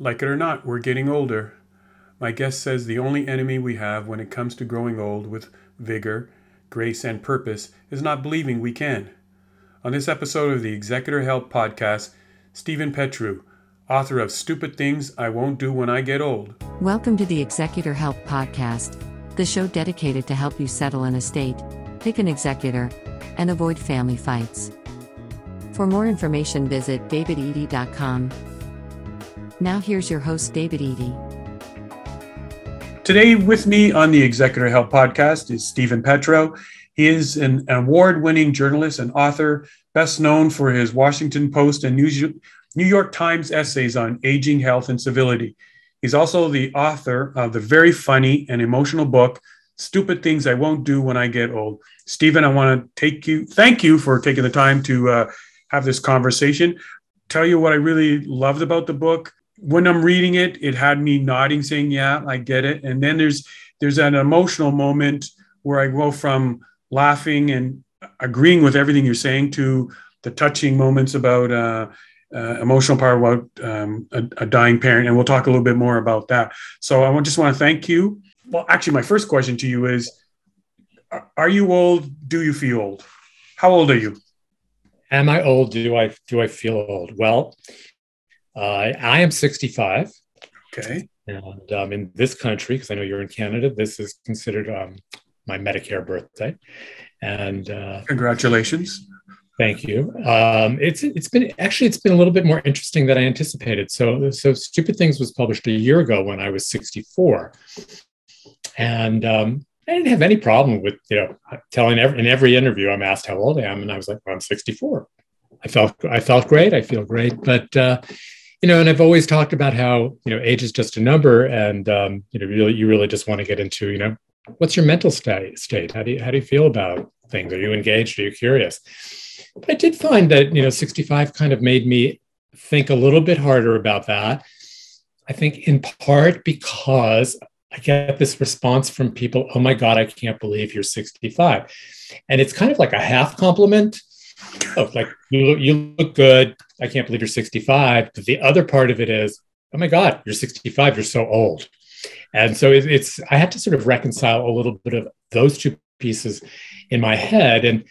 Like it or not, we're getting older. My guest says the only enemy we have when it comes to growing old with vigor, grace, and purpose is not believing we can. On this episode of the Executor Help Podcast, Steven Petrow, author of Stupid Things I Won't Do When I Get Old. Welcome to the Executor Help Podcast, the show dedicated to help you settle an estate, pick an executor, and avoid family fights. For more information, visit davidedey.com. Now here's your host, David Edey. Today with me on the Executor Help Podcast is Steven Petrow. He is an award-winning journalist and author, best known for his Washington Post and New York Times essays on aging, health, and civility. He's also the author of the very funny and emotional book, Stupid Things I Won't Do When I Get Old. Steven, I want to thank you for taking the time to have this conversation. Tell you what I really loved about the book. When I'm reading it, it had me nodding, saying, yeah, I get it. And then there's an emotional moment where I go from laughing and agreeing with everything you're saying to the touching moments about emotional part about a dying parent. And we'll talk a little bit more about that. So I just want to thank you. Well, actually, my first question to you is, are you old? Do you feel old? How old are you? Am I old? Do I feel old? Well, I am 65. Okay. And in this country, because I know you're in Canada, this is considered my Medicare birthday. And congratulations. Thank you. It's been a little bit more interesting than I anticipated. So Stupid Things was published a year ago when I was 64, and I didn't have any problem with, telling in every interview I'm asked how old I am, and I was like, well, I'm 64. I felt great. I feel great, but and I've always talked about how age is just a number, and you really just want to get into what's your mental state? How do you feel about things? Are you engaged? Are you curious? But I did find that, 65 kind of made me think a little bit harder about that. I think in part because I get this response from people, oh my God, I can't believe you're 65. And it's kind of like a half compliment. Oh, like, you look good. I can't believe you're 65. But the other part of it is, oh my God, you're 65. You're so old. And so I had to sort of reconcile a little bit of those two pieces in my head. And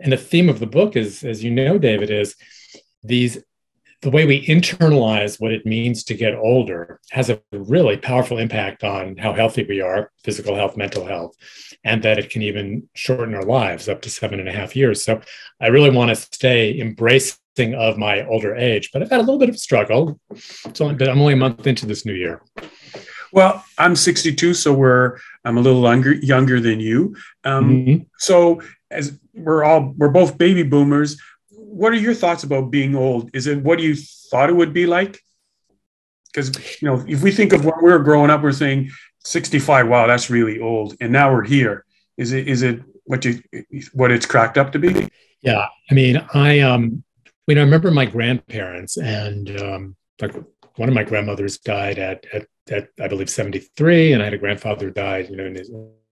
the theme of the book is, as you know, David, is the way we internalize what it means to get older has a really powerful impact on how healthy we are, physical health, mental health, and that it can even shorten our lives up to 7.5 years. So I really want to stay embracing of my older age, but I've had a little bit of a struggle. I'm only a month into this new year. Well, I'm 62, so I'm a little younger than you. Mm-hmm. So as we're both baby boomers. What are your thoughts about being old? Is it what you thought it would be like? Because if we think of when we were growing up, we're saying 65. Wow, that's really old. And now we're here. Is it what it's cracked up to be? Yeah, I mean, I remember my grandparents, and like one of my grandmothers died at I believe 73, and I had a grandfather who died, in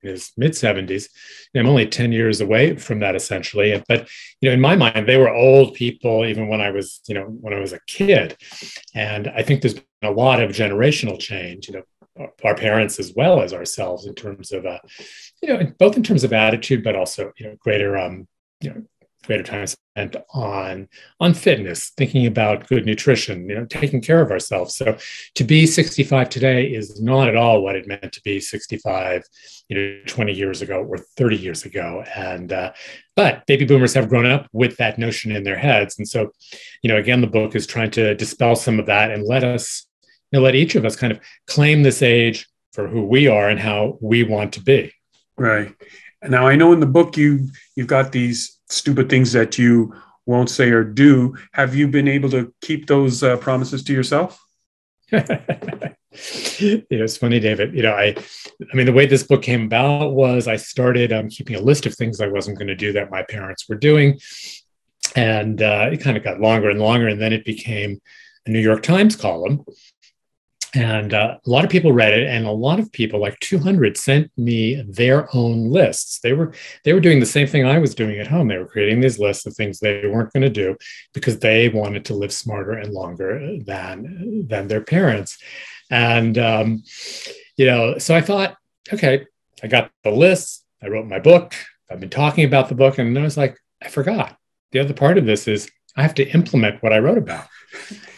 his mid 70s. I'm only 10 years away from that essentially. But, in my mind, they were old people, even when I was a kid. And I think there's been a lot of generational change, our parents as well as ourselves in terms of, both in terms of attitude, but also, greater time spent on fitness, thinking about good nutrition, taking care of ourselves. So to be 65 today is not at all what it meant to be 65, 20 years ago or 30 years ago. And, but baby boomers have grown up with that notion in their heads. And so, again, the book is trying to dispel some of that and let us, let each of us kind of claim this age for who we are and how we want to be. Right. Now, I know in the book, you've got these stupid things that you won't say or do. Have you been able to keep those promises to yourself? It's funny, David. I mean, the way this book came about was I started keeping a list of things I wasn't going to do that my parents were doing. And it kind of got longer and longer. And then it became a New York Times column. And a lot of people read it, and a lot of people, like 200, sent me their own lists. They were doing the same thing I was doing at home. They were creating these lists of things they weren't going to do because they wanted to live smarter and longer than their parents. And, so I thought, okay, I got the lists. I wrote my book. I've been talking about the book. And then I was like, I forgot. The other part of this is I have to implement what I wrote about.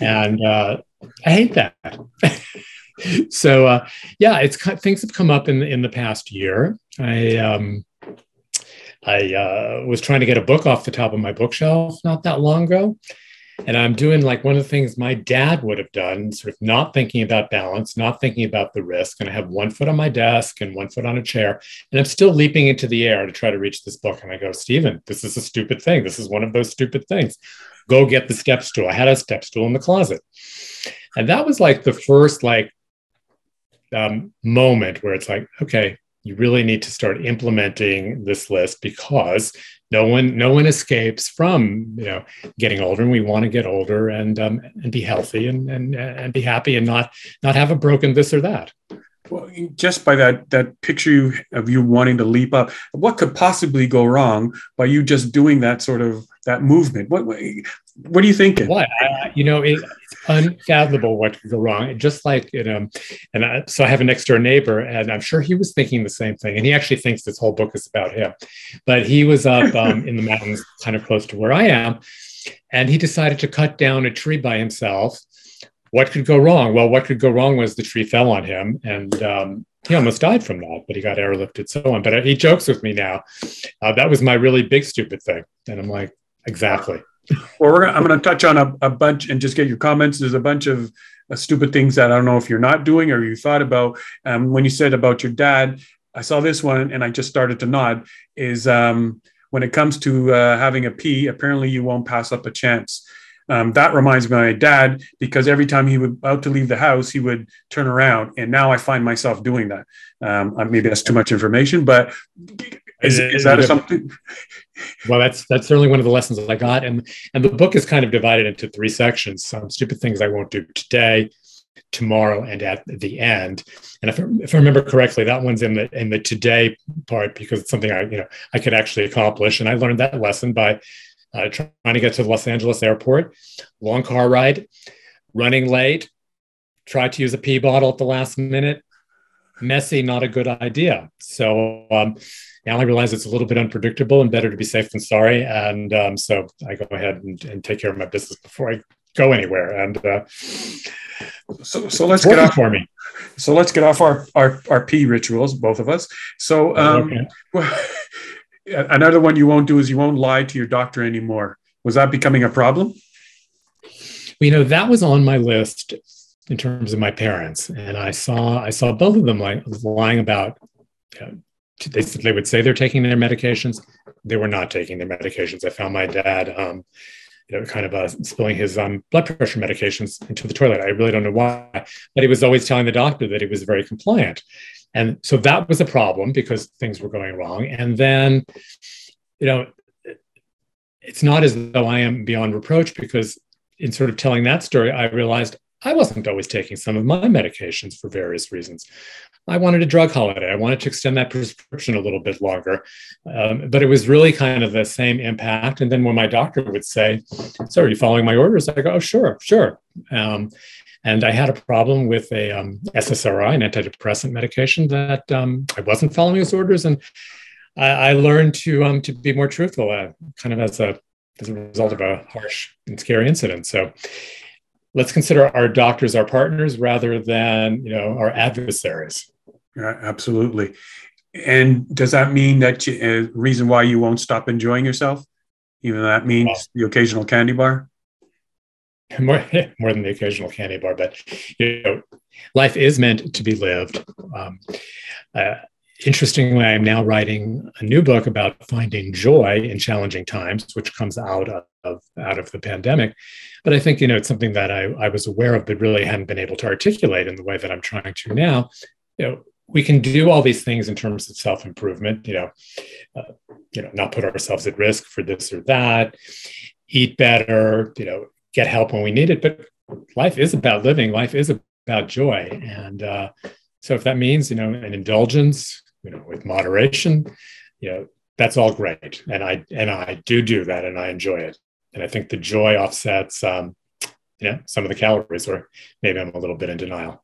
And I hate that. So, things have come up in the past year. I was trying to get a book off the top of my bookshelf not that long ago. And I'm doing like one of the things my dad would have done, sort of not thinking about balance, not thinking about the risk. And I have one foot on my desk and one foot on a chair. And I'm still leaping into the air to try to reach this book. And I go, Steven, this is a stupid thing. This is one of those stupid things. Go get the step stool. I had a step stool in the closet. And that was like the first moment where it's like, okay, you really need to start implementing this list because no one escapes from, getting older, and we want to get older and be healthy and be happy and not have a broken this or that. Well, just by that picture of you wanting to leap up, what could possibly go wrong by you just doing that sort of that movement? What are you thinking? What it's unfathomable what could go wrong. Just like so I have an next door neighbor, and I'm sure he was thinking the same thing, and he actually thinks this whole book is about him. But he was up in the mountains, kind of close to where I am, and he decided to cut down a tree by himself. What could go wrong? Well, what could go wrong was the tree fell on him, and he almost died from that, but he got airlifted, so on. But he jokes with me now. That was my really big, stupid thing. And I'm like, exactly. Well, I'm going to touch on a bunch and just get your comments. There's a bunch of stupid things that I don't know if you're not doing or you thought about. When you said about your dad, I saw this one and I just started to nod, is when it comes to having a pee, apparently you won't pass up a chance. That reminds me of my dad, because every time he would out to leave the house, he would turn around. And now I find myself doing that. Maybe that's too much information, but is that something? Well, that's certainly one of the lessons I got. And the book is kind of divided into three sections. Some stupid things I won't do today, tomorrow, and at the end. And if I remember correctly, that one's in the today part, because it's something I could actually accomplish. And I learned that lesson by trying to get to the Los Angeles airport, long car ride, running late, tried to use a pee bottle at the last minute, messy, not a good idea. So now I realize it's a little bit unpredictable and better to be safe than sorry. And so I go ahead and take care of my business before I go anywhere. And so let's get off for me. So let's get off our pee rituals, both of us. So okay. Well, another one you won't do is you won't lie to your doctor anymore. Was that becoming a problem? That was on my list in terms of my parents. And I saw both of them lying about, they would say they're taking their medications. They were not taking their medications. I found my dad, spilling his blood pressure medications into the toilet. I really don't know why, but he was always telling the doctor that he was very compliant. And so that was a problem because things were going wrong. And then, it's not as though I am beyond reproach, because in sort of telling that story, I realized I wasn't always taking some of my medications for various reasons. I wanted a drug holiday. I wanted to extend that prescription a little bit longer. But it was really kind of the same impact. And then when my doctor would say, so are you following my orders? I go, oh, sure. And I had a problem with a SSRI, an antidepressant medication, that I wasn't following his orders, and I learned to be more truthful, kind of as a result of a harsh and scary incident. So let's consider our doctors our partners rather than our adversaries. Yeah, absolutely. And does that mean that reason why you won't stop enjoying yourself, even though that means the occasional candy bar? More than the occasional candy bar, but life is meant to be lived. Interestingly, I'm now writing a new book about finding joy in challenging times, which comes out of the pandemic. But I think it's something that I was aware of, but really hadn't been able to articulate in the way that I'm trying to now. We can do all these things in terms of self-improvement. Not put ourselves at risk for this or that. Eat better. Get help when we need it. But life is about living. Life is about joy. And so if that means, you know, an indulgence, you know, with moderation, you know, that's all great. And I do that, and I enjoy it. And I think the joy offsets, you know, some of the calories, or maybe I'm a little bit in denial.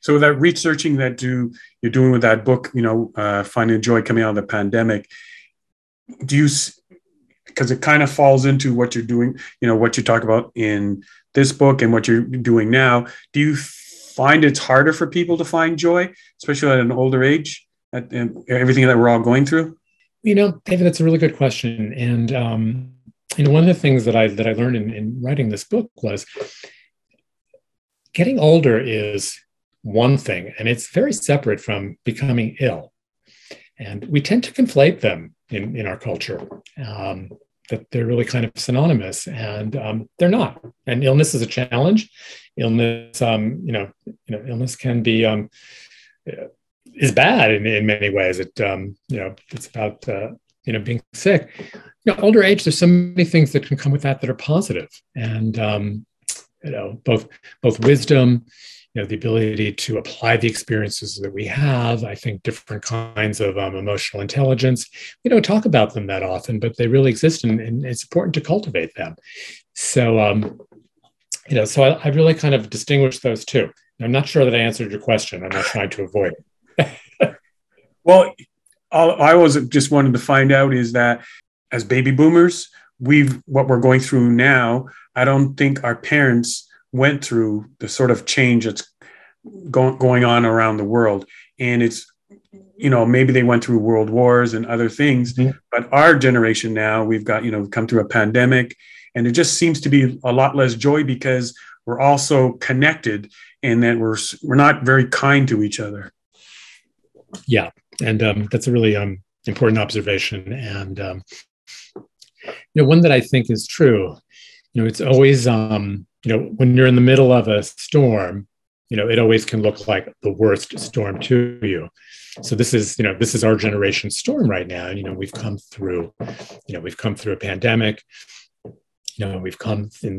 So with that researching that you're doing with that book, you know, Finding Joy Coming Out of the Pandemic, do you, because it kind of falls into what you're doing, you know, what you talk about in this book and what you're doing now, do you find it's harder for people to find joy, especially at an older age, and everything that we're all going through? You know, David, that's a really good question. And, you know, one of the things that I learned in writing this book was getting older is one thing, and it's very separate from becoming ill. And we tend to conflate them in our culture, that they're really kind of synonymous, and they're not. And illness is a challenge. Illness, illness can be, is bad in many ways. It, it's about, being sick. You know, older age, there's so many things that can come with that are positive, and, both wisdom, you know, the ability to apply the experiences that we have. I think different kinds of emotional intelligence. We don't talk about them that often, but they really exist, and it's important to cultivate them. So, so I really kind of distinguish those two. And I'm not sure that I answered your question. I'm not trying to avoid it. Well, I was just wanted to find out is that as baby boomers, what we're going through now, I don't think our parents went through the sort of change that's going on around the world. And it's, you know, maybe they went through world wars and other things, mm-hmm. but our generation now, we've got, you know, come through a pandemic, and it just seems to be a lot less joy because we're also connected, and that we're not very kind to each other. Yeah. And that's a really important observation. And, one that I think is true, you know, it's always, when you're in the middle of a storm, you know, it always can look like the worst storm to you. So this is our generation's storm right now. And, you know, we've come through a pandemic, you know, and we're going through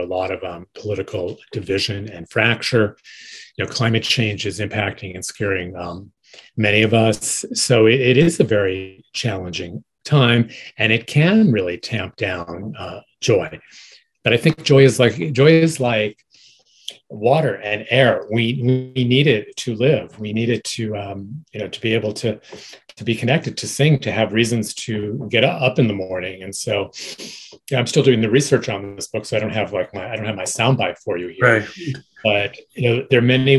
a lot of political division and fracture. You know, climate change is impacting and scaring many of us. So it is a very challenging time, and it can really tamp down joy. But I think joy is like water and air. We need it to live. We need it to be able to be connected, to sing, to have reasons to get up in the morning. And so, yeah, I'm still doing the research on this book, so I don't have my soundbite for you here. Right. But you know, there are many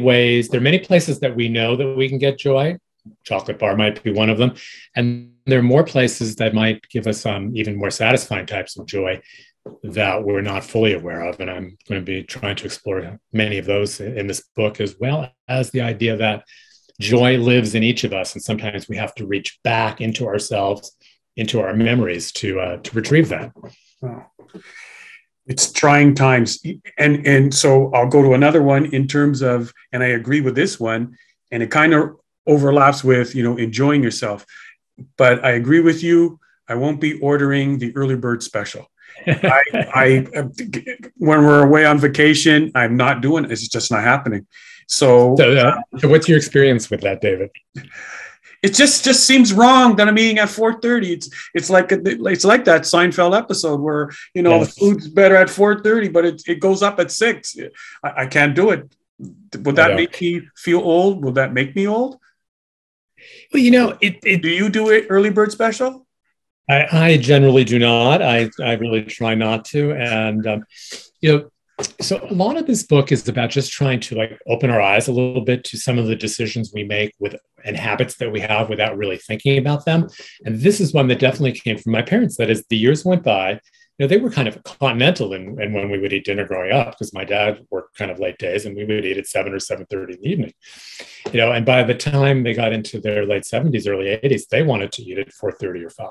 places that we know that we can get joy. Chocolate bar might be one of them, and there are more places that might give us even more satisfying types of joy that we're not fully aware of. And I'm going to be trying to explore many of those in this book, as well as the idea that joy lives in each of us, and sometimes we have to reach back into ourselves, into our memories, to retrieve that. Wow. It's trying times, and so I'll go to another one in terms of, and I agree with this one, and it kind of overlaps with, you know, enjoying yourself. But I agree with you. I won't be ordering the early bird special. When we're away on vacation, I'm not doing it. It's just not happening. So what's your experience with that, David? It just seems wrong that I'm eating at 4:30. It's like that Seinfeld episode where, you know, yes, the food's better at 4:30, but it goes up at 6. I can't do it. Would that make me feel old? Will that make me old? Well, you know, do you do it early bird special? I generally do not. I really try not to. And, so a lot of this book is about just trying to open our eyes a little bit to some of the decisions we make and habits that we have without really thinking about them. And this is one that definitely came from my parents. That as the years went by, you know, they were kind of continental in when we would eat dinner growing up, because my dad worked kind of late days, and we would eat at 7 or 7:30 in the evening. You know, and by the time they got into their late 70s, early 80s, they wanted to eat at 4:30 or 5.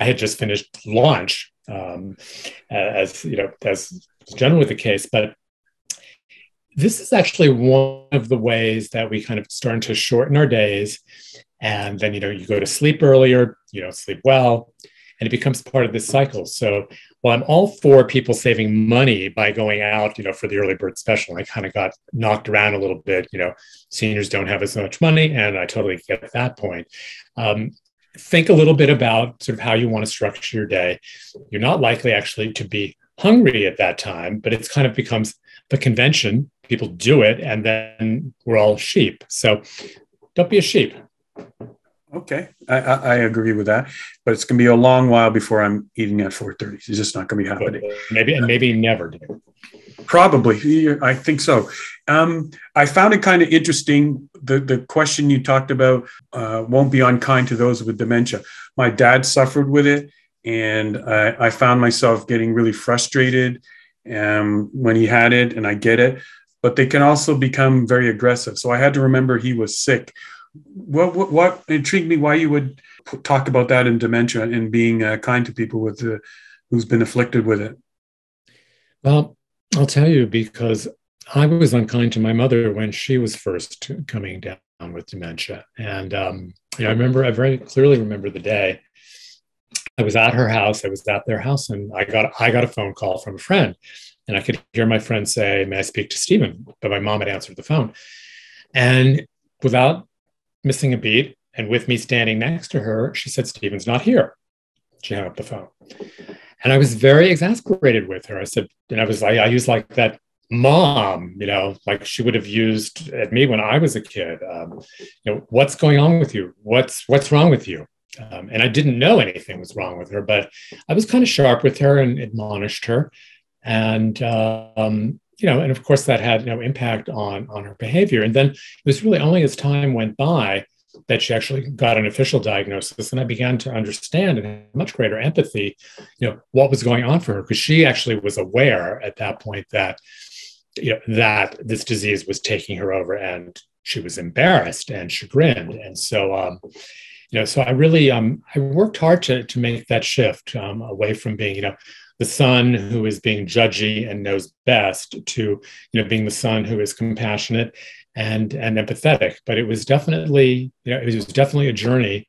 I had just finished lunch, as is generally the case. But this is actually one of the ways that we kind of start to shorten our days. And then, you know, you go to sleep earlier, you don't sleep well. and it becomes part of this cycle. So while I'm all for people saving money by going out, for the early bird special, I kind of got knocked around a little bit, seniors don't have as much money, and I totally get that point. Think a little bit about sort of how you want to structure your day. You're not likely actually to be hungry at that time, but it's kind of becomes the convention. People do it, and then we're all sheep. So don't be a sheep. Okay, I agree with that, but it's going to be a long while before I'm eating at 4:30. It's just not going to be happening. Maybe never do. Probably, I think so. I found it kind of interesting, the question you talked about, won't be unkind to those with dementia. My dad suffered with it, and I found myself getting really frustrated when he had it, and I get it, but they can also become very aggressive. So I had to remember he was sick. What intrigued me why you would talk about that in dementia and being kind to people with who's been afflicted with it. Well, I'll tell you, because I was unkind to my mother when she was first coming down with dementia. And I very clearly remember the day. I was at her house. I was at their house, and I got a phone call from a friend, and I could hear my friend say, "May I speak to Steven?" But my mom had answered the phone, and without missing a beat, and with me standing next to her, she said, "Steven's not here." She hung up the phone, and I was very exasperated with her. I said, and I used like that mom, like she would have used at me when I was a kid. What's going on with you? What's wrong with you? And I didn't know anything was wrong with her, but I was kind of sharp with her and admonished her, and and of course that had no impact on her behavior. And then it was really only as time went by that she actually got an official diagnosis, and I began to understand and have much greater empathy, what was going on for her, because she actually was aware at that point that that this disease was taking her over, and she was embarrassed and chagrined. And so so I really I worked hard to make that shift away from being the son who is being judgy and knows best to being the son who is compassionate and empathetic. But it was definitely a journey,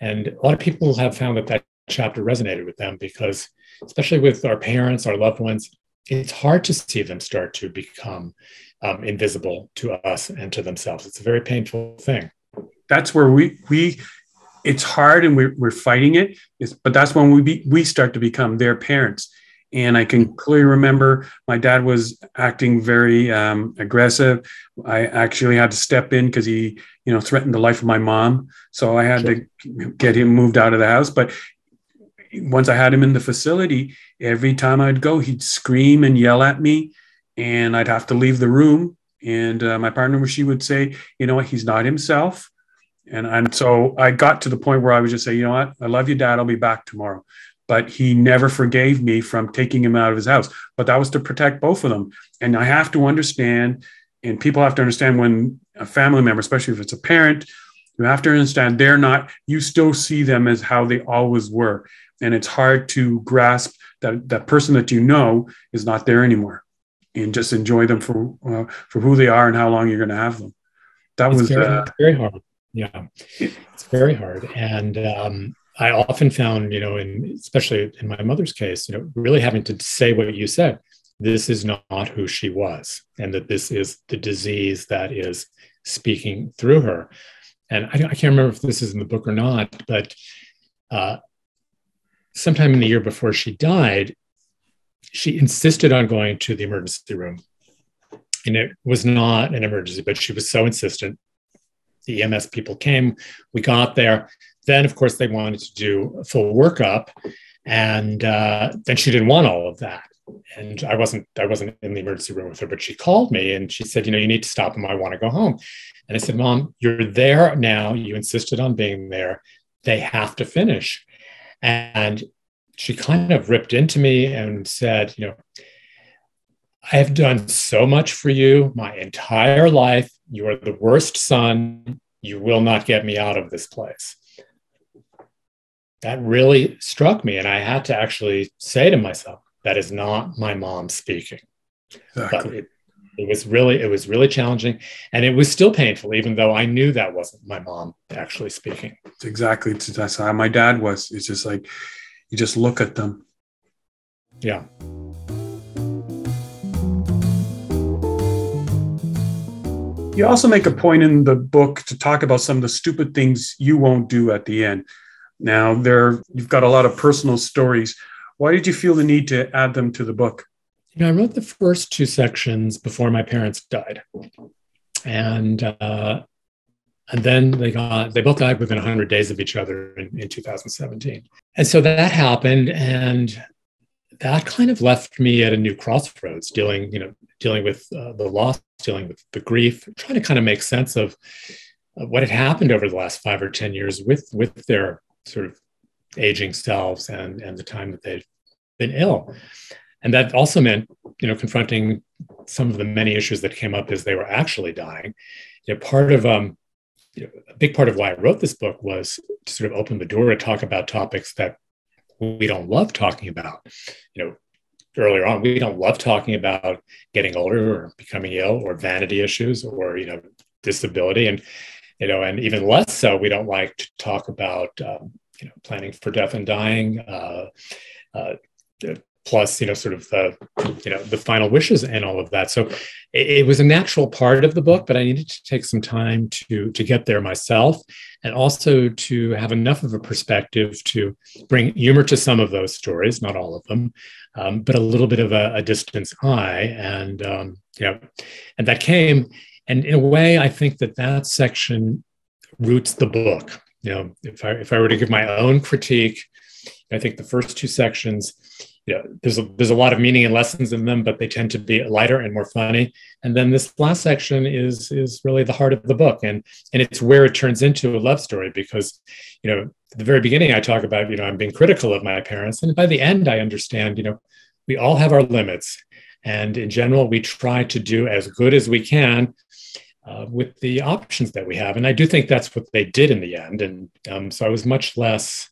and a lot of people have found that chapter resonated with them, because especially with our parents, our loved ones, it's hard to see them start to become invisible to us and to themselves. It's a very painful thing. That's where we. It's hard, and we're fighting it. But that's when we start to become their parents. And I can clearly remember my dad was acting very aggressive. I actually had to step in because he, threatened the life of my mom. So I had to get him moved out of the house. But once I had him in the facility, every time I'd go, he'd scream and yell at me, and I'd have to leave the room. And my partner, she would say, he's not himself. And so I got to the point where I would just say, what, I love you, Dad. I'll be back tomorrow. But he never forgave me from taking him out of his house. But that was to protect both of them. And I have to understand, and people have to understand, when a family member, especially if it's a parent, you have to understand you still see them as how they always were. And it's hard to grasp that that person that is not there anymore, and just enjoy them for who they are and how long you're going to have them. It's very hard. Yeah, it's very hard. And I often found, especially in my mother's case, really having to say what you said, this is not who she was, and that this is the disease that is speaking through her. And I can't remember if this is in the book or not, but sometime in the year before she died, she insisted on going to the emergency room. And it was not an emergency, but she was so insistent. The EMS people came, we got there. Then, of course, they wanted to do a full workup. And then she didn't want all of that. And I wasn't in the emergency room with her, but she called me and she said, you need to stop him. I want to go home. And I said, Mom, you're there now. You insisted on being there. They have to finish. And she kind of ripped into me and said, I have done so much for you my entire life. You are the worst son. You will not get me out of this place. That really struck me. And I had to actually say to myself, that is not my mom speaking. Exactly. But it was really challenging. And it was still painful, even though I knew that wasn't my mom actually speaking. That's how my dad was. It's just like, You just look at them. Yeah. You also make a point in the book to talk about some of the stupid things you won't do at the end. Now, you've got a lot of personal stories. Why did you feel the need to add them to the book? You know, I wrote the first two sections before my parents died. And then they both died within 100 days of each other in 2017. And so that happened, and that kind of left me at a new crossroads, dealing with the loss, dealing with the grief, trying to kind of make sense of what had happened over the last 5 or 10 years with their sort of aging selves and the time that they'd been ill. And that also meant, confronting some of the many issues that came up as they were actually dying. A big part of why I wrote this book was to sort of open the door to talk about topics that we don't love talking about. Earlier on, we don't love talking about getting older or becoming ill or vanity issues or, disability. And, and even less so, we don't like to talk about, planning for death and dying, plus, sort of the final wishes and all of that. So it was a natural part of the book, but I needed to take some time to get there myself, and also to have enough of a perspective to bring humor to some of those stories, not all of them, but a little bit of a distance eye. And, and that came. And in a way, I think that section roots the book. If I were to give my own critique, I think the first two sections, there's a lot of meaning and lessons in them, but they tend to be lighter and more funny. And then this last section is really the heart of the book, and it's where it turns into a love story, because at the very beginning I talk about I'm being critical of my parents, and by the end I understand we all have our limits, and in general we try to do as good as we can with the options that we have. And I do think that's what they did in the end, and so I was much less.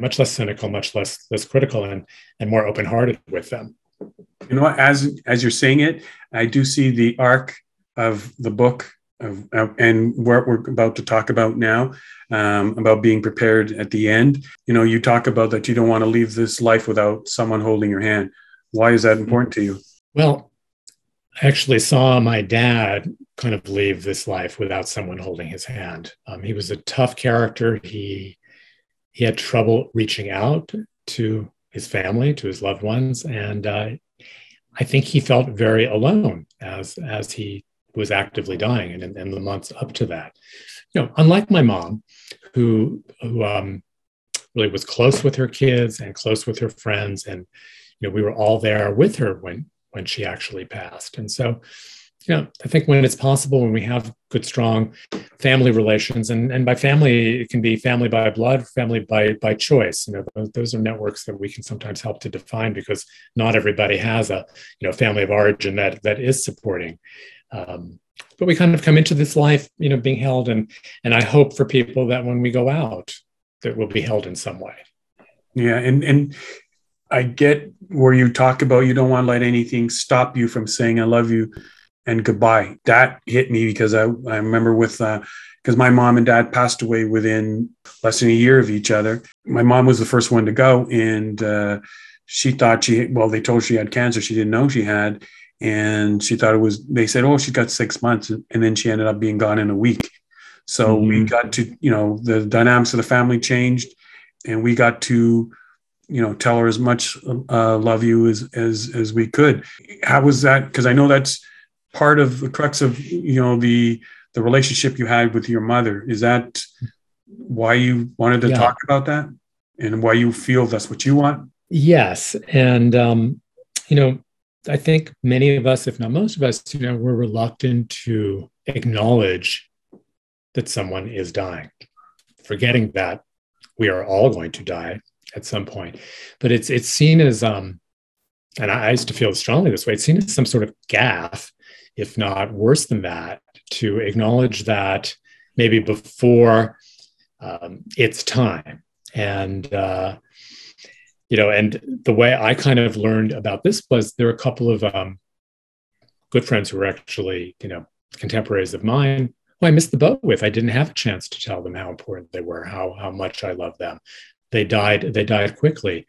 Much less cynical, much less critical, and more open-hearted with them. You know what? As you're saying it, I do see the arc of the book and what we're about to talk about now, about being prepared at the end. You talk about that you don't want to leave this life without someone holding your hand. Why is that important to you? Well, I actually saw my dad kind of leave this life without someone holding his hand. He was a tough character. He had trouble reaching out to his family, to his loved ones. And I think he felt very alone as he was actively dying and in the months up to that. Unlike my mom, who really was close with her kids and close with her friends. And, we were all there with her when she actually passed. And so, I think when it's possible, when we have good, strong family relations, and by family, it can be family by blood, family by choice. Those are networks that we can sometimes help to define, because not everybody has a family of origin that is supporting. But we kind of come into this life, being held, and I hope for people that when we go out, that we'll be held in some way. Yeah, and I get where you talk about you don't want to let anything stop you from saying I love you and goodbye. That hit me because I remember because my mom and dad passed away within less than a year of each other. My mom was the first one to go, and she thought they told her she had cancer. She didn't know she had, and she thought they said, oh, she got 6 months, and then she ended up being gone in a week. So we got to, the dynamics of the family changed, and we got to tell her as much love you as we could. How was that? Because I know that's part of the crux of the relationship you had with your mother. Is that why you wanted to talk about that, and why you feel that's what you want? Yes, and I think many of us, if not most of us, we're reluctant to acknowledge that someone is dying, forgetting that we are all going to die at some point. But it's seen as, and I used to feel strongly this way, it's seen as some sort of gaffe, if not worse than that, to acknowledge that maybe before it's time. And, and the way I kind of learned about this was there were a couple of good friends who were actually, contemporaries of mine who I missed the boat with. I didn't have a chance to tell them how important they were, how much I loved them, They died quickly.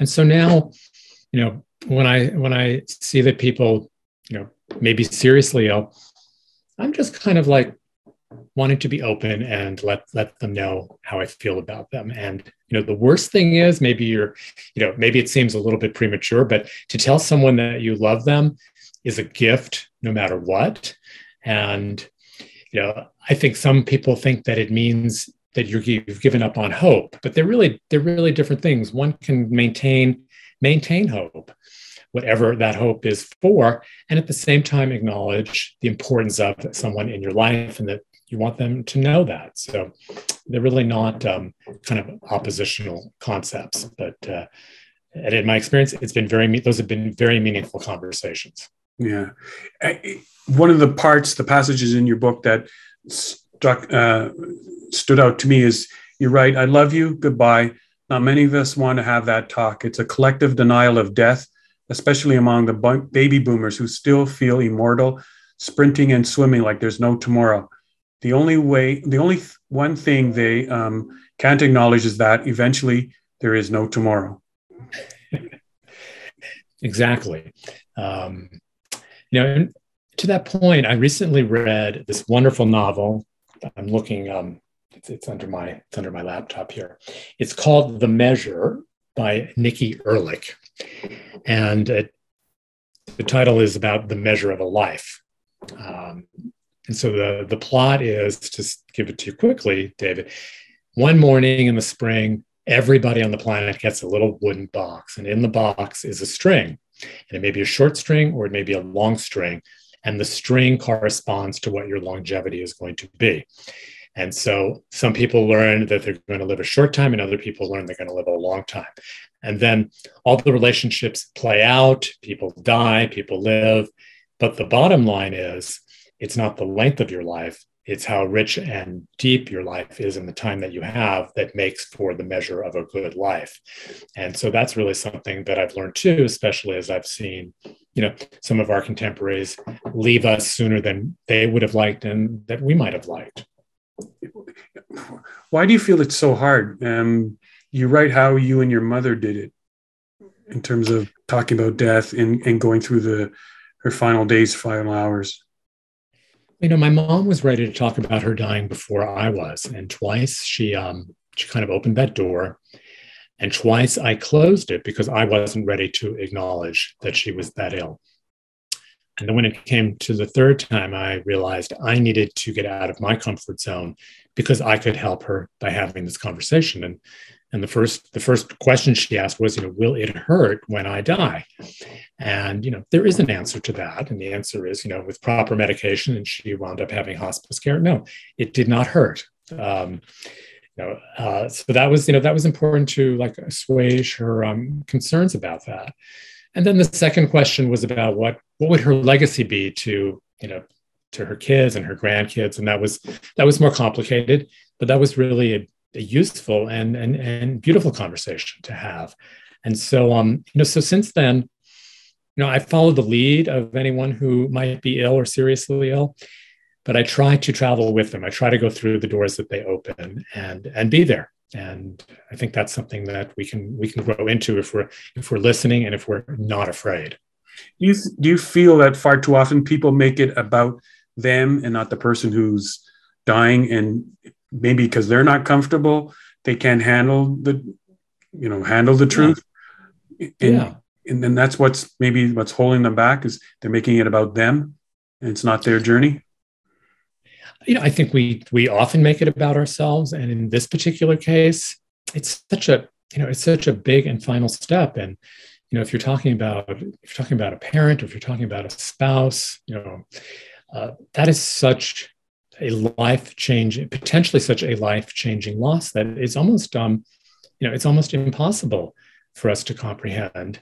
And so now, you know, when I see that people, you know, maybe seriously ill, I'm just kind of like wanting to be open and let them know how I feel about them. And, you know, the worst thing is maybe it seems a little bit premature, but to tell someone that you love them is a gift no matter what. And, you know, I think some people think that it means that you've given up on hope, but they're really different things. One can maintain hope, whatever that hope is for, and at the same time acknowledge the importance of someone in your life and that you want them to know that. So they're really not kind of oppositional concepts, but and in my experience, those have been very meaningful conversations. Yeah. One of the passages in your book that stood out to me is, you write, "I love you, goodbye. Not many of us want to have that talk. It's a collective denial of death, especially among the baby boomers who still feel immortal, sprinting and swimming like there's no tomorrow. The only one thing they can't acknowledge is that eventually there is no tomorrow." Exactly. You know, and to that point, I recently read this wonderful novel. I'm looking. It's under my laptop here. It's called "The Measure" by Nikki Ehrlich, and the title is about the measure of a life. And so the plot is, to give it to you quickly, David. One morning in the spring, everybody on the planet gets a little wooden box, and in the box is a string, and it may be a short string or it may be a long string, and the string corresponds to what your longevity is going to be. And so some people learn that they're going to live a short time, and other people learn they're going to live a long time. And then all the relationships play out, people die, people live. But the bottom line is, it's not the length of your life, it's how rich and deep your life is in the time that you have that makes for the measure of a good life. And so that's really something that I've learned too, especially as I've seen, you know, some of our contemporaries leave us sooner than they would have liked and that we might have liked. Why do you feel it's so hard? You write how you and your mother did it in terms of talking about death and going through her final days, final hours. You know, my mom was ready to talk about her dying before I was, and twice she kind of opened that door, and twice I closed it because I wasn't ready to acknowledge that she was that ill. And then when it came to the third time, I realized I needed to get out of my comfort zone because I could help her by having this conversation. And the first question she asked was, you know, will it hurt when I die? And, you know, there is an answer to that. And the answer is, you know, with proper medication, and she wound up having hospice care, no, it did not hurt. So that was important to like assuage her concerns about that. And then the second question was about what would her legacy be to, you know, to her kids and her grandkids. And that was more complicated, but that was really a useful and beautiful conversation to have. And so, so since then, you know, I follow the lead of anyone who might be ill or seriously ill, but I try to travel with them. I try to go through the doors that they open and be there. And I think that's something that we can grow into if we're listening and if we're not afraid. Do you feel that far too often people make it about them and not the person who's dying, and maybe because they're not comfortable, they can't handle the truth. Yeah. And then that's what's holding them back, is they're making it about them and it's not their journey. You know, I think we often make it about ourselves. And in this particular case, it's such a big and final step. And, you know, if you're talking about a parent, or if you're talking about a spouse, you know, that is such a potentially such a life-changing loss that it's almost, it's almost impossible for us to comprehend.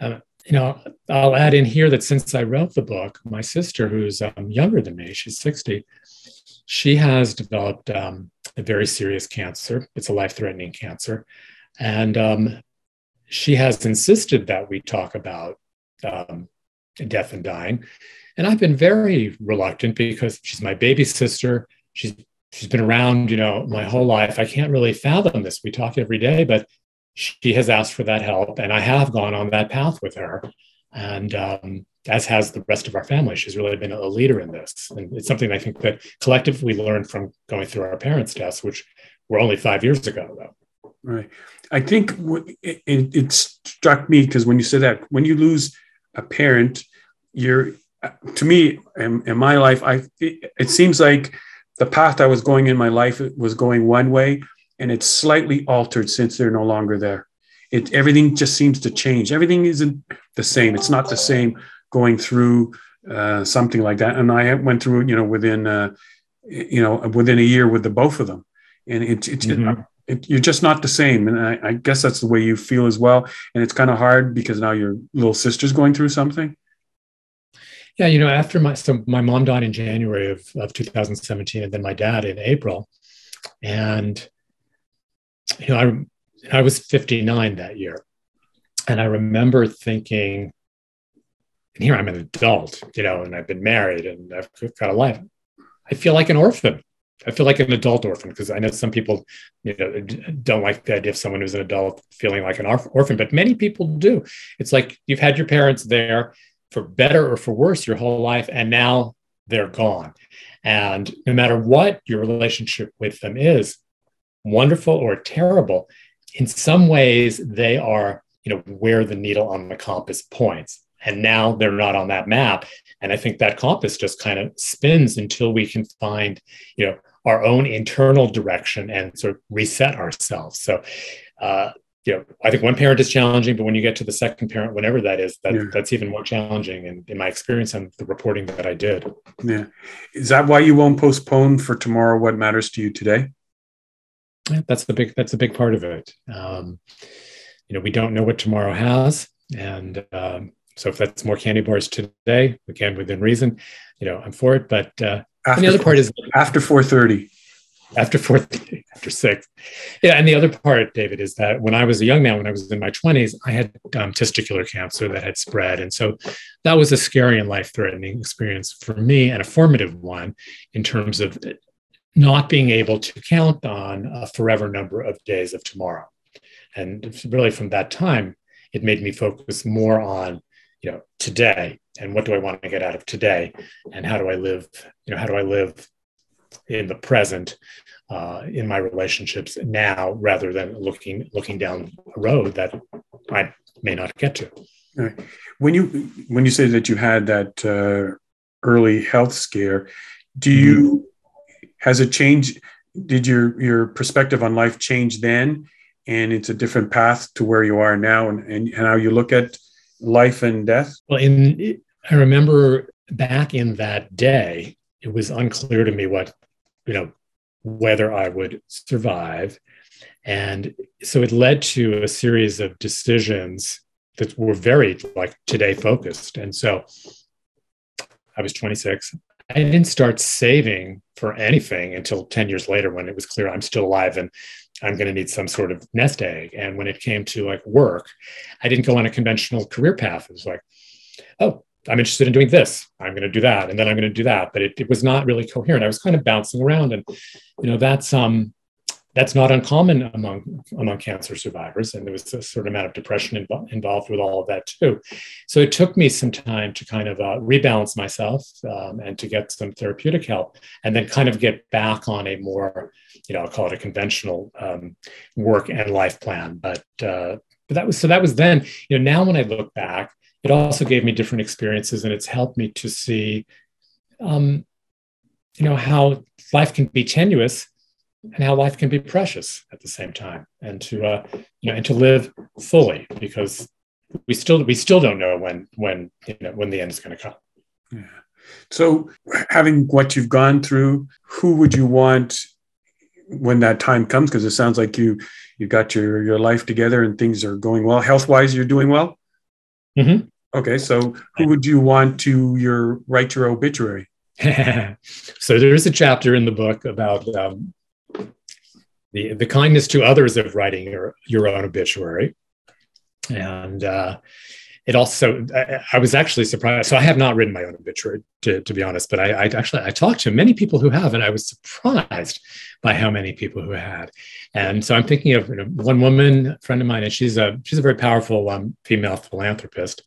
You know, I'll add in here that since I wrote the book, my sister, who's younger than me, she's 60, she has developed a very serious cancer. It's a life-threatening cancer. And she has insisted that we talk about death and dying. And I've been very reluctant because she's my baby sister. She's she's been around, you know, my whole life. I can't really fathom this. We talk every day, but she has asked for that help. And I have gone on that path with her. And as has the rest of our family. She's really been a leader in this. And it's something I think that collectively we learned from going through our parents' deaths, which were only 5 years ago, though. Right. I think it struck me because when you said that, when you lose a parent, you're, to me, in my life, it seems like the path I was going in my life was going one way, and it's slightly altered since they're no longer there. Everything just seems to change. Everything isn't the same. It's not the same going through something like that. And I went through, within a year with the both of them, and you're just not the same. And I guess that's the way you feel as well. And it's kind of hard because now your little sister's going through something. Yeah. You know, after my mom died in January of 2017, and then my dad in April. And, you know, I was 59 that year. And I remember thinking, and here I'm an adult, you know, and I've been married and I've got a life. I feel like an orphan. I feel like an adult orphan, because I know some people, you know, don't like the idea of someone who's an adult feeling like an orphan, but many people do. It's like you've had your parents there for better or for worse your whole life, and now they're gone. And no matter what your relationship with them is, wonderful or terrible, in some ways they are, you know, where the needle on the compass points. And now they're not on that map. And I think that compass just kind of spins until we can find, you know, our own internal direction and sort of reset ourselves. So, you know, I think one parent is challenging, but when you get to the second parent, whenever that is, that's even more challenging. And in my experience and the reporting that I did. Yeah. Is that why you won't postpone for tomorrow what matters to you today? Yeah, that's a big part of it. You know, we don't know what tomorrow has. And, so if that's more candy bars today, again, within reason, you know, I'm for it. But and the other part is after 4:30. After 4:30, after 6. Yeah. And the other part, David, is that when I was a young man, when I was in my 20s, I had testicular cancer that had spread. And so that was a scary and life-threatening experience for me, and a formative one in terms of not being able to count on a forever number of days of tomorrow. And really from that time, it made me focus more on, you know, today, and what do I want to get out of today, and how do I live? You know, how do I live in the present, in my relationships now, rather than looking down a road that I may not get to. Right. When you say that you had that early health scare, do you has it changed? Did your perspective on life change then, and it's a different path to where you are now, and how you look at life and death? Well, I remember back in that day, it was unclear to me whether I would survive. And so it led to a series of decisions that were very like today focused. And so I was 26. I didn't start saving for anything until 10 years later, when it was clear I'm still alive and I'm going to need some sort of nest egg. And when it came to like work, I didn't go on a conventional career path. It was like, oh, I'm interested in doing this. I'm going to do that. And then I'm going to do that. But it was not really coherent. I was kind of bouncing around, and, you know, that's not uncommon among cancer survivors. And there was a certain amount of depression involved with all of that too. So it took me some time to kind of rebalance myself and to get some therapeutic help, and then kind of get back on a more, you know, I'll call it a conventional work and life plan. But that was then. You know, now when I look back, it also gave me different experiences, and it's helped me to see, you know, how life can be tenuous, and how life can be precious at the same time, and to and to live fully, because we still don't know when the end is going to come. Yeah. So, having what you've gone through, who would you want when that time comes? Because it sounds like you got your life together and things are going well health wise. You're doing well. Mm-hmm. Okay, so who would you want to write your obituary? So there is a chapter in the book about the kindness to others of writing your own obituary. And it also, I was actually surprised. So I have not written my own obituary, to be honest, but I talked to many people who have, and I was surprised by how many people who had. And so I'm thinking of one woman, a friend of mine, and she's a very powerful female philanthropist.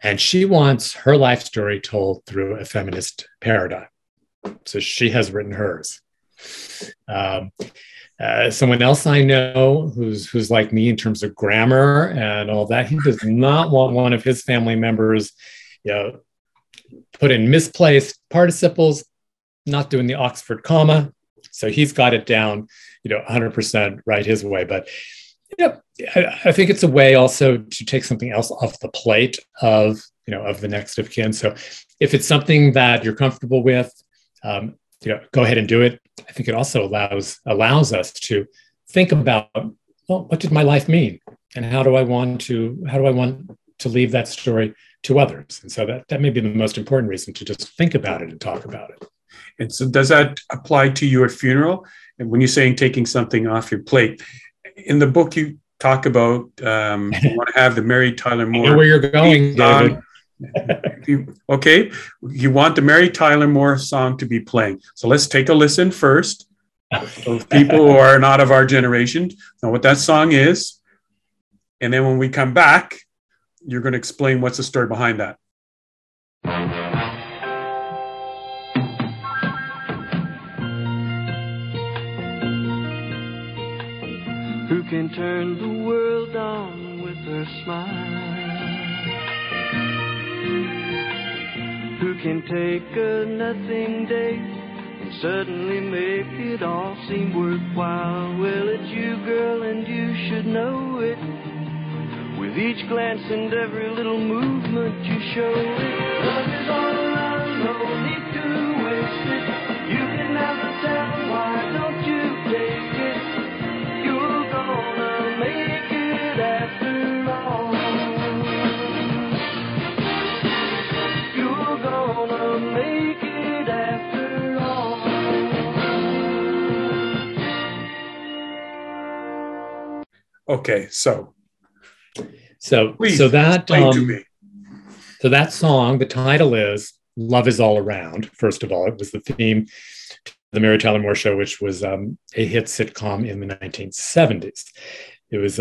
And she wants her life story told through a feminist paradigm. So she has written hers. Someone else I know who's like me in terms of grammar and all that, he does not want one of his family members, put in misplaced participles, not doing the Oxford comma. So he's got it down, 100% right his way. But I think it's a way also to take something else off the plate of the next of kin. So if it's something that you're comfortable with, go ahead and do it. I think it also allows us to think about, well, what did my life mean, and how do I want to leave that story to others? And so that may be the most important reason, to just think about it and talk about it. And so, does that apply to your funeral? And when you're saying taking something off your plate, in the book you talk about you want to have the Mary Tyler Moore. I know where you're going, David. You want the Mary Tyler Moore song to be playing. So let's take a listen first. So people who are not of our generation know what that song is. And then when we come back, you're going to explain what's the story behind that. Who can turn the world on with her smile? Who can take a nothing day and suddenly make it all seem worthwhile? Well, it's you, girl, and you should know it. With each glance and every little movement you show it. Love is all around, no need to waste it. You can have the time, why don't you take it? You're gonna make it after all. Okay, so that song, the title is "Love Is All Around." First of all, it was the theme to the Mary Tyler Moore Show, which was a hit sitcom in the 1970s. It was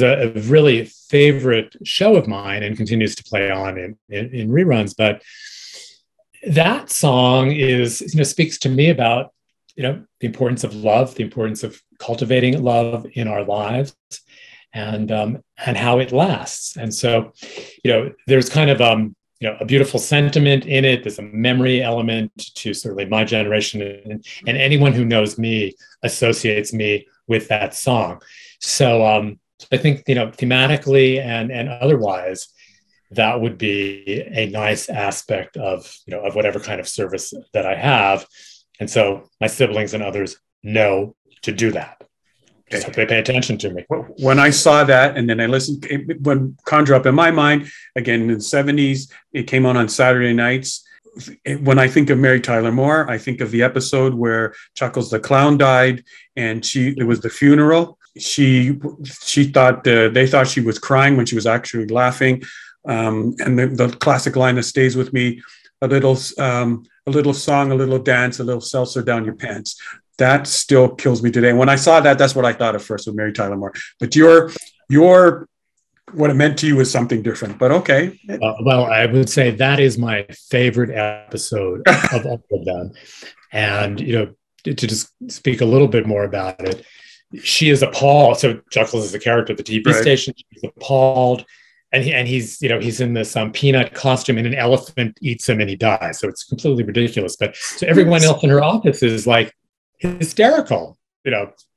a really favorite show of mine and continues to play on in reruns. But that song speaks to me about the importance of love, the importance of cultivating love in our lives, and how it lasts. And so, there's kind of a beautiful sentiment in it. There's a memory element to certainly my generation, and anyone who knows me associates me with that song. So I think thematically and otherwise, that would be a nice aspect of whatever kind of service that I have. And so my siblings and others know to do that. Just hope they pay attention to me. When I saw that, and then I listened, when conjure up in my mind, again, in the 70s, it came on Saturday nights. When I think of Mary Tyler Moore, I think of the episode where Chuckles the Clown died, and it was the funeral. She thought, they thought she was crying when she was actually laughing. And the classic line that stays with me, a little song, a little dance, a little seltzer down your pants. That still kills me today. When I saw that, that's what I thought at first with Mary Tyler Moore. But your what it meant to you was something different. But okay. Well, I would say that is my favorite episode of all of them. And to just speak a little bit more about it, she is appalled. So Chuckles is the character at the TV station. She's appalled. And he's, he's in this peanut costume, and an elephant eats him and he dies. So it's completely ridiculous. But so everyone else in her office is like hysterical,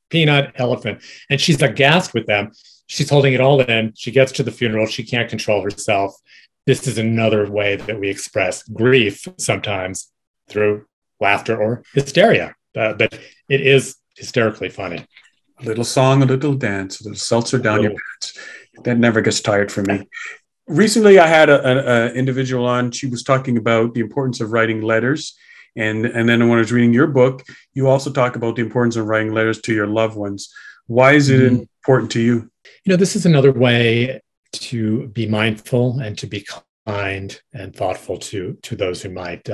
peanut, elephant. And she's aghast with them. She's holding it all in. She gets to the funeral. She can't control herself. This is another way that we express grief sometimes through laughter or hysteria. But it is hysterically funny. A little song, a little dance, a little seltzer down your pants. That never gets tired for me. Recently, I had an individual on. She was talking about the importance of writing letters. And then when I was reading your book, you also talk about the importance of writing letters to your loved ones. Why is it important to you? This is another way to be mindful and to be kind and thoughtful to those who might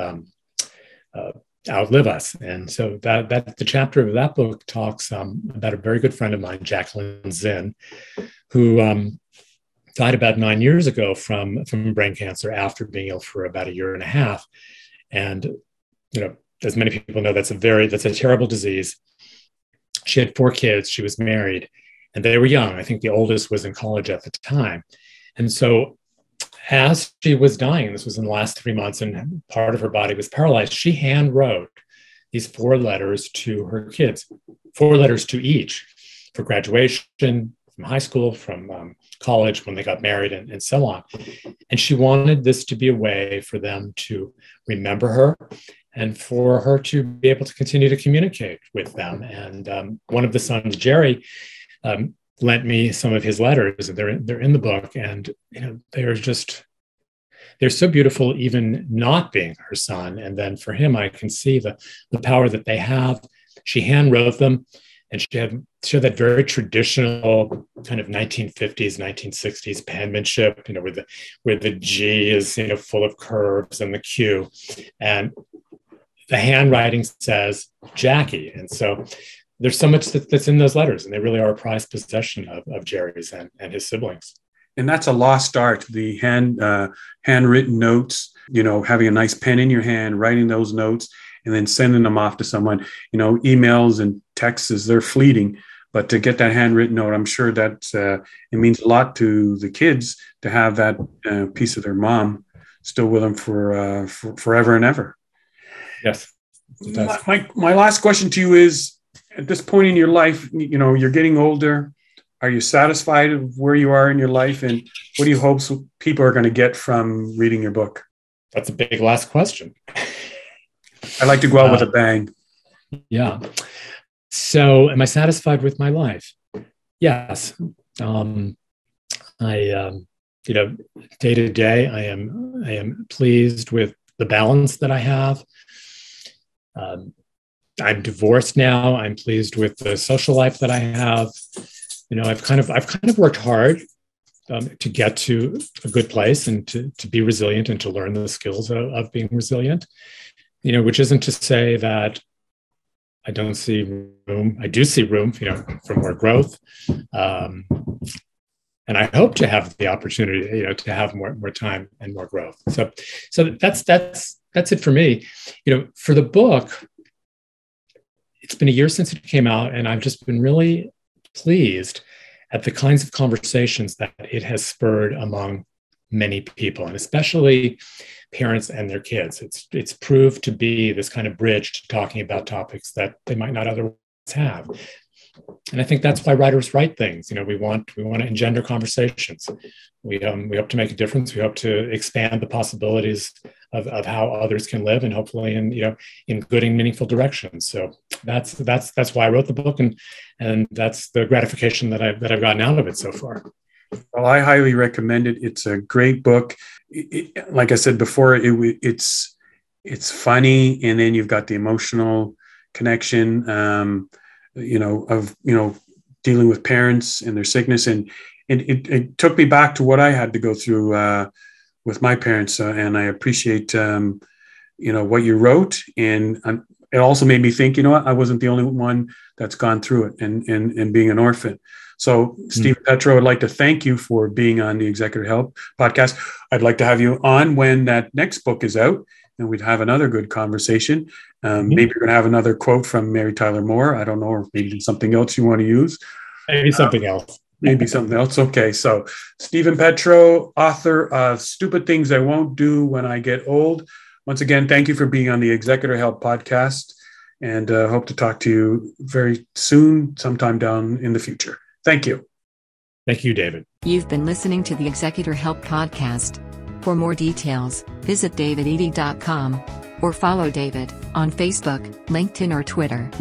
outlive us. And so that the chapter of that book talks about a very good friend of mine, Jacqueline Zinn, who died about 9 years ago from brain cancer after being ill for about a year and a half. And, you know, as many people know, that's a terrible disease. She had four kids, she was married, and they were young. I think the oldest was in college at the time. And so as she was dying, this was in the last 3 months, and part of her body was paralyzed, she hand wrote these four letters to her kids, four letters to each, for graduation, from high school, from college, when they got married, and so on. And she wanted this to be a way for them to remember her and for her to be able to continue to communicate with them. And one of the sons, Jerry, lent me some of his letters, and they're in the book. And you know, they're so beautiful, even not being her son. And then for him, I can see the power that they have. She hand wrote them, and she had that very traditional kind of 1950s, 1960s penmanship, you know, where the G is, you know, full of curves and the Q, and the handwriting says Jackie. And so there's so much that's in those letters, and they really are a prized possession of Jerry's and his siblings. And that's a lost art, the handwritten notes, you know, having a nice pen in your hand, writing those notes, and then sending them off to someone. You know, emails and texts, they're fleeting, but to get that handwritten note, I'm sure that it means a lot to the kids to have that piece of their mom still with them for forever and ever. Yes. My last question to you is, at this point in your life, you know, you're getting older. Are you satisfied with where you are in your life? And what do you hope people are going to get from reading your book? That's a big last question. I like to go out with a bang. Yeah. So am I satisfied with my life? Yes. You know, day to day, I am pleased with the balance that I have. I'm divorced now. I'm pleased with the social life that I have. You know, I've kind of worked hard to get to a good place and to be resilient and to learn the skills of being resilient. You know, which isn't to say that I don't see room. I do see room, you know, for more growth. And I hope to have the opportunity, you know, to have more time and more growth. So that's it for me. You know, for the book, it's been a year since it came out, and I've just been really pleased at the kinds of conversations that it has spurred among many people, and especially parents and their kids. It's proved to be this kind of bridge to talking about topics that they might not otherwise have. And I think that's why writers write things. You know, we want to engender conversations. We hope to make a difference. We hope to expand the possibilities of how others can live, and hopefully in good and meaningful directions. So that's why I wrote the book, and that's the gratification that I've gotten out of it so far. Well, I highly recommend it. It's a great book. Like I said before, it's funny, and then you've got the emotional connection. Dealing with parents and their sickness. And it took me back to what I had to go through with my parents. And I appreciate, what you wrote. And it also made me think, you know what, I wasn't the only one that's gone through it and being an orphan. So Steven Petrow, I'd like to thank you for being on the Executive Help podcast. I'd like to have you on when that next book is out, and we'd have another good conversation. Maybe you're going to have another quote from Mary Tyler Moore. I don't know, or maybe something else you want to use. Maybe something else. Maybe something else. Okay. So Steven Petrow, author of Stupid Things I Won't Do When I Get Old. Once again, thank you for being on the Executor Help podcast, and hope to talk to you very soon, sometime down in the future. Thank you. Thank you, David. You've been listening to the Executor Help podcast. For more details, visit davidedey.com or follow David on Facebook, LinkedIn, or Twitter.